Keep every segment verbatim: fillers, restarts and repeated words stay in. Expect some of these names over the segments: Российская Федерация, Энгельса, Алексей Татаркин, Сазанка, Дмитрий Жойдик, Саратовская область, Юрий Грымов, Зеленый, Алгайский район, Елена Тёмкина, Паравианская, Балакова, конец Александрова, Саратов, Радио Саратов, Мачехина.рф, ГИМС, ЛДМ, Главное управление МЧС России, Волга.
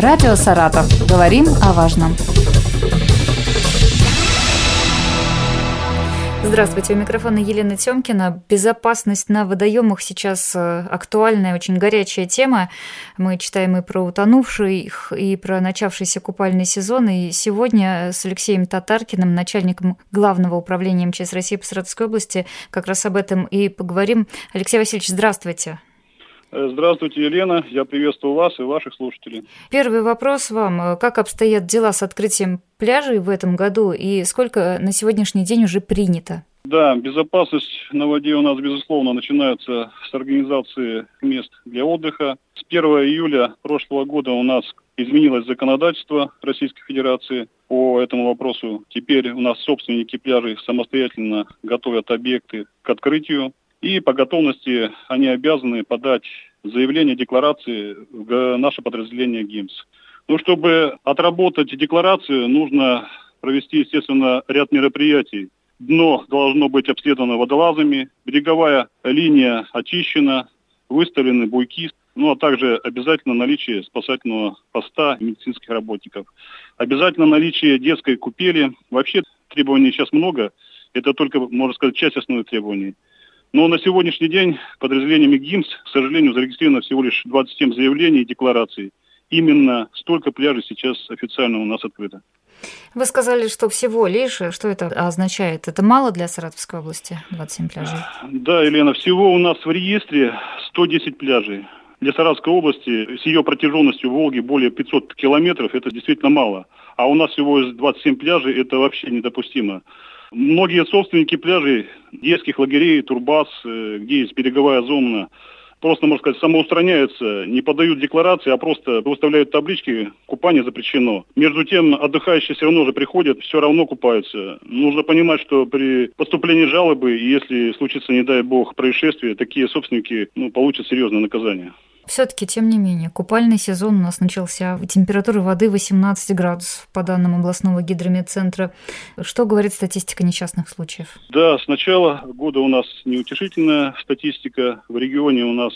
Радио Саратов. Говорим о важном. Здравствуйте, у микрофона Елена Тёмкина. Безопасность на водоемах сейчас актуальная, очень горячая тема. Мы читаем и про утонувших, и про начавшийся купальный сезон. И сегодня с Алексеем Татаркиным, начальником Главного управления МЧС России по Саратовской области, как раз об этом и поговорим. Алексей Васильевич, здравствуйте. Здравствуйте, Елена. Я приветствую вас и ваших слушателей. Первый вопрос вам. Как обстоят дела с открытием пляжей в этом году и сколько на сегодняшний день уже принято? Да, безопасность на воде у нас, безусловно, начинается с организации мест для отдыха. С первого июля прошлого года у нас изменилось законодательство Российской Федерации по этому вопросу. Теперь у нас собственники пляжей самостоятельно готовят объекты к открытию. И по готовности они обязаны подать заявление декларации в наше подразделение ГИМС. Ну, чтобы отработать декларацию, нужно провести, естественно, ряд мероприятий. Дно должно быть обследовано водолазами, береговая линия очищена, выставлены буйки, ну а также обязательно наличие спасательного поста и медицинских работников. Обязательно наличие детской купели. Вообще требований сейчас много, это только, можно сказать, часть основных требований. Но на сегодняшний день подразделениями ГИМС, к сожалению, зарегистрировано всего лишь двадцать семь заявлений и деклараций. Именно столько пляжей сейчас официально у нас открыто. Вы сказали, что всего лишь. Что это означает? Это мало для Саратовской области, двадцать семь пляжей? Да, Елена, всего у нас в реестре сто десять пляжей. Для Саратовской области с ее протяженностью Волги более пятьсот километров это действительно мало. А у нас всего двадцать семь пляжей, это вообще недопустимо. Многие собственники пляжей, детских лагерей, турбаз, где есть береговая зона, просто, можно сказать, самоустраняются, не подают декларации, а просто выставляют таблички «Купание запрещено». Между тем, отдыхающие все равно же приходят, все равно купаются. Нужно понимать, что при поступлении жалобы, если случится, не дай бог, происшествие, такие собственники, ну, получат серьезное наказание. Все-таки, тем не менее, купальный сезон у нас начался. Температура воды восемнадцать градусов, по данным областного гидрометцентра. Что говорит статистика несчастных случаев? Да, с начала года у нас неутешительная статистика. В регионе у нас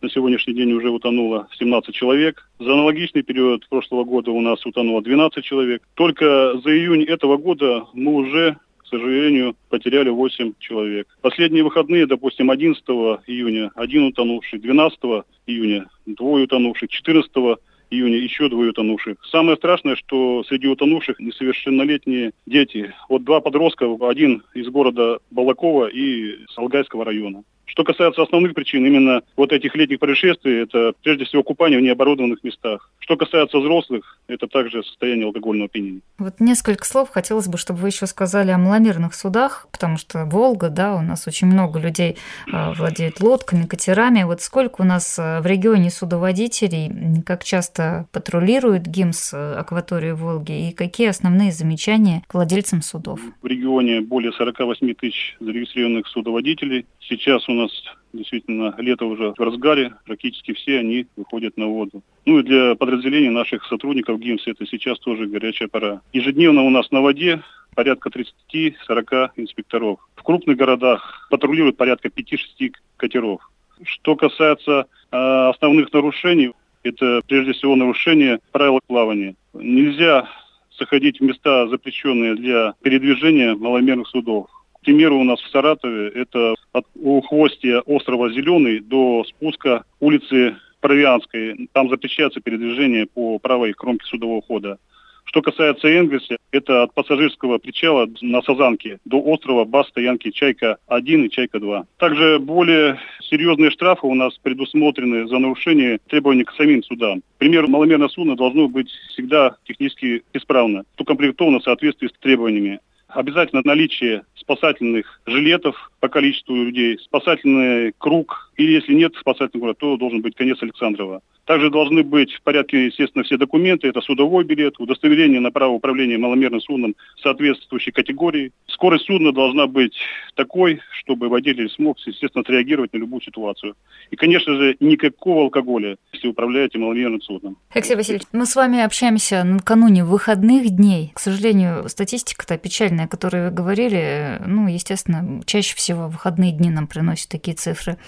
на сегодняшний день уже утонуло семнадцать человек. За аналогичный период прошлого года у нас утонуло двенадцать человек. Только за июнь этого года мы уже, к сожалению, потеряли восемь человек. Последние выходные, допустим, одиннадцатого июня один утонувший, двенадцатого июня двое утонувших, четырнадцатого июня еще двое утонувших. Самое страшное, что среди утонувших несовершеннолетние дети. Вот два подростка, один из города Балакова и с Алгайского района. Что касается основных причин именно вот этих летних происшествий, это прежде всего купание в необорудованных местах. Что касается взрослых, это также состояние алкогольного опьянения. Вот несколько слов хотелось бы, чтобы вы еще сказали о маломерных судах, потому что Волга, да, у нас очень много людей владеет лодками, катерами. Вот сколько у нас в регионе судоводителей, как часто патрулирует ГИМС акваторию Волги и какие основные замечания к владельцам судов? В регионе более сорок восемь тысяч зарегистрированных судоводителей. Сейчас у У нас действительно лето уже в разгаре, практически все они выходят на воду. Ну и для подразделений наших сотрудников ГИМС это сейчас тоже горячая пора. Ежедневно у нас на воде порядка тридцать-сорок инспекторов. В крупных городах патрулируют порядка пять-шесть катеров. Что касается э, основных нарушений, это прежде всего нарушение правил плавания. Нельзя заходить в места, запрещенные для передвижения маломерных судов. К примеру, у нас в Саратове это от устья острова Зеленый до спуска улицы Паравианской. Там запрещается передвижение по правой кромке судового хода. Что касается Энгельса, это от пассажирского причала на Сазанке до острова баз стоянки «Чайка-один» и «Чайка-два». Также более серьезные штрафы у нас предусмотрены за нарушение требований к самим судам. К примеру, маломерное судно должно быть всегда технически исправно, укомплектовано в соответствии с требованиями. Обязательно наличие спасательных жилетов по количеству людей, спасательный круг, или если нет спасательного круга, то должен быть конец Александрова. Также должны быть в порядке, естественно, все документы, это судовой билет, удостоверение на право управления маломерным судном соответствующей категории. Скорость судна должна быть такой, чтобы водитель смог, естественно, отреагировать на любую ситуацию. И, конечно же, никакого алкоголя, если управляете маломерным судном. Алексей Васильевич, мы с вами общаемся накануне выходных дней. К сожалению, статистика-то печальная, о которой вы говорили, ну, естественно, чаще всего выходные дни нам приносят такие цифры.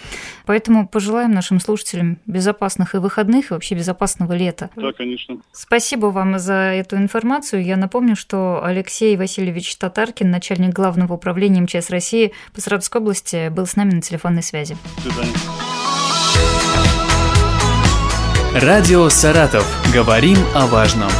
Поэтому пожелаем нашим слушателям безопасных и выходных, и вообще безопасного лета. Да, конечно. Спасибо вам за эту информацию. Я напомню, что Алексей Васильевич Татаркин, начальник Главного управления МЧС России по Саратовской области, был с нами на телефонной связи. До свидания. Радио Саратов. Говорим о важном.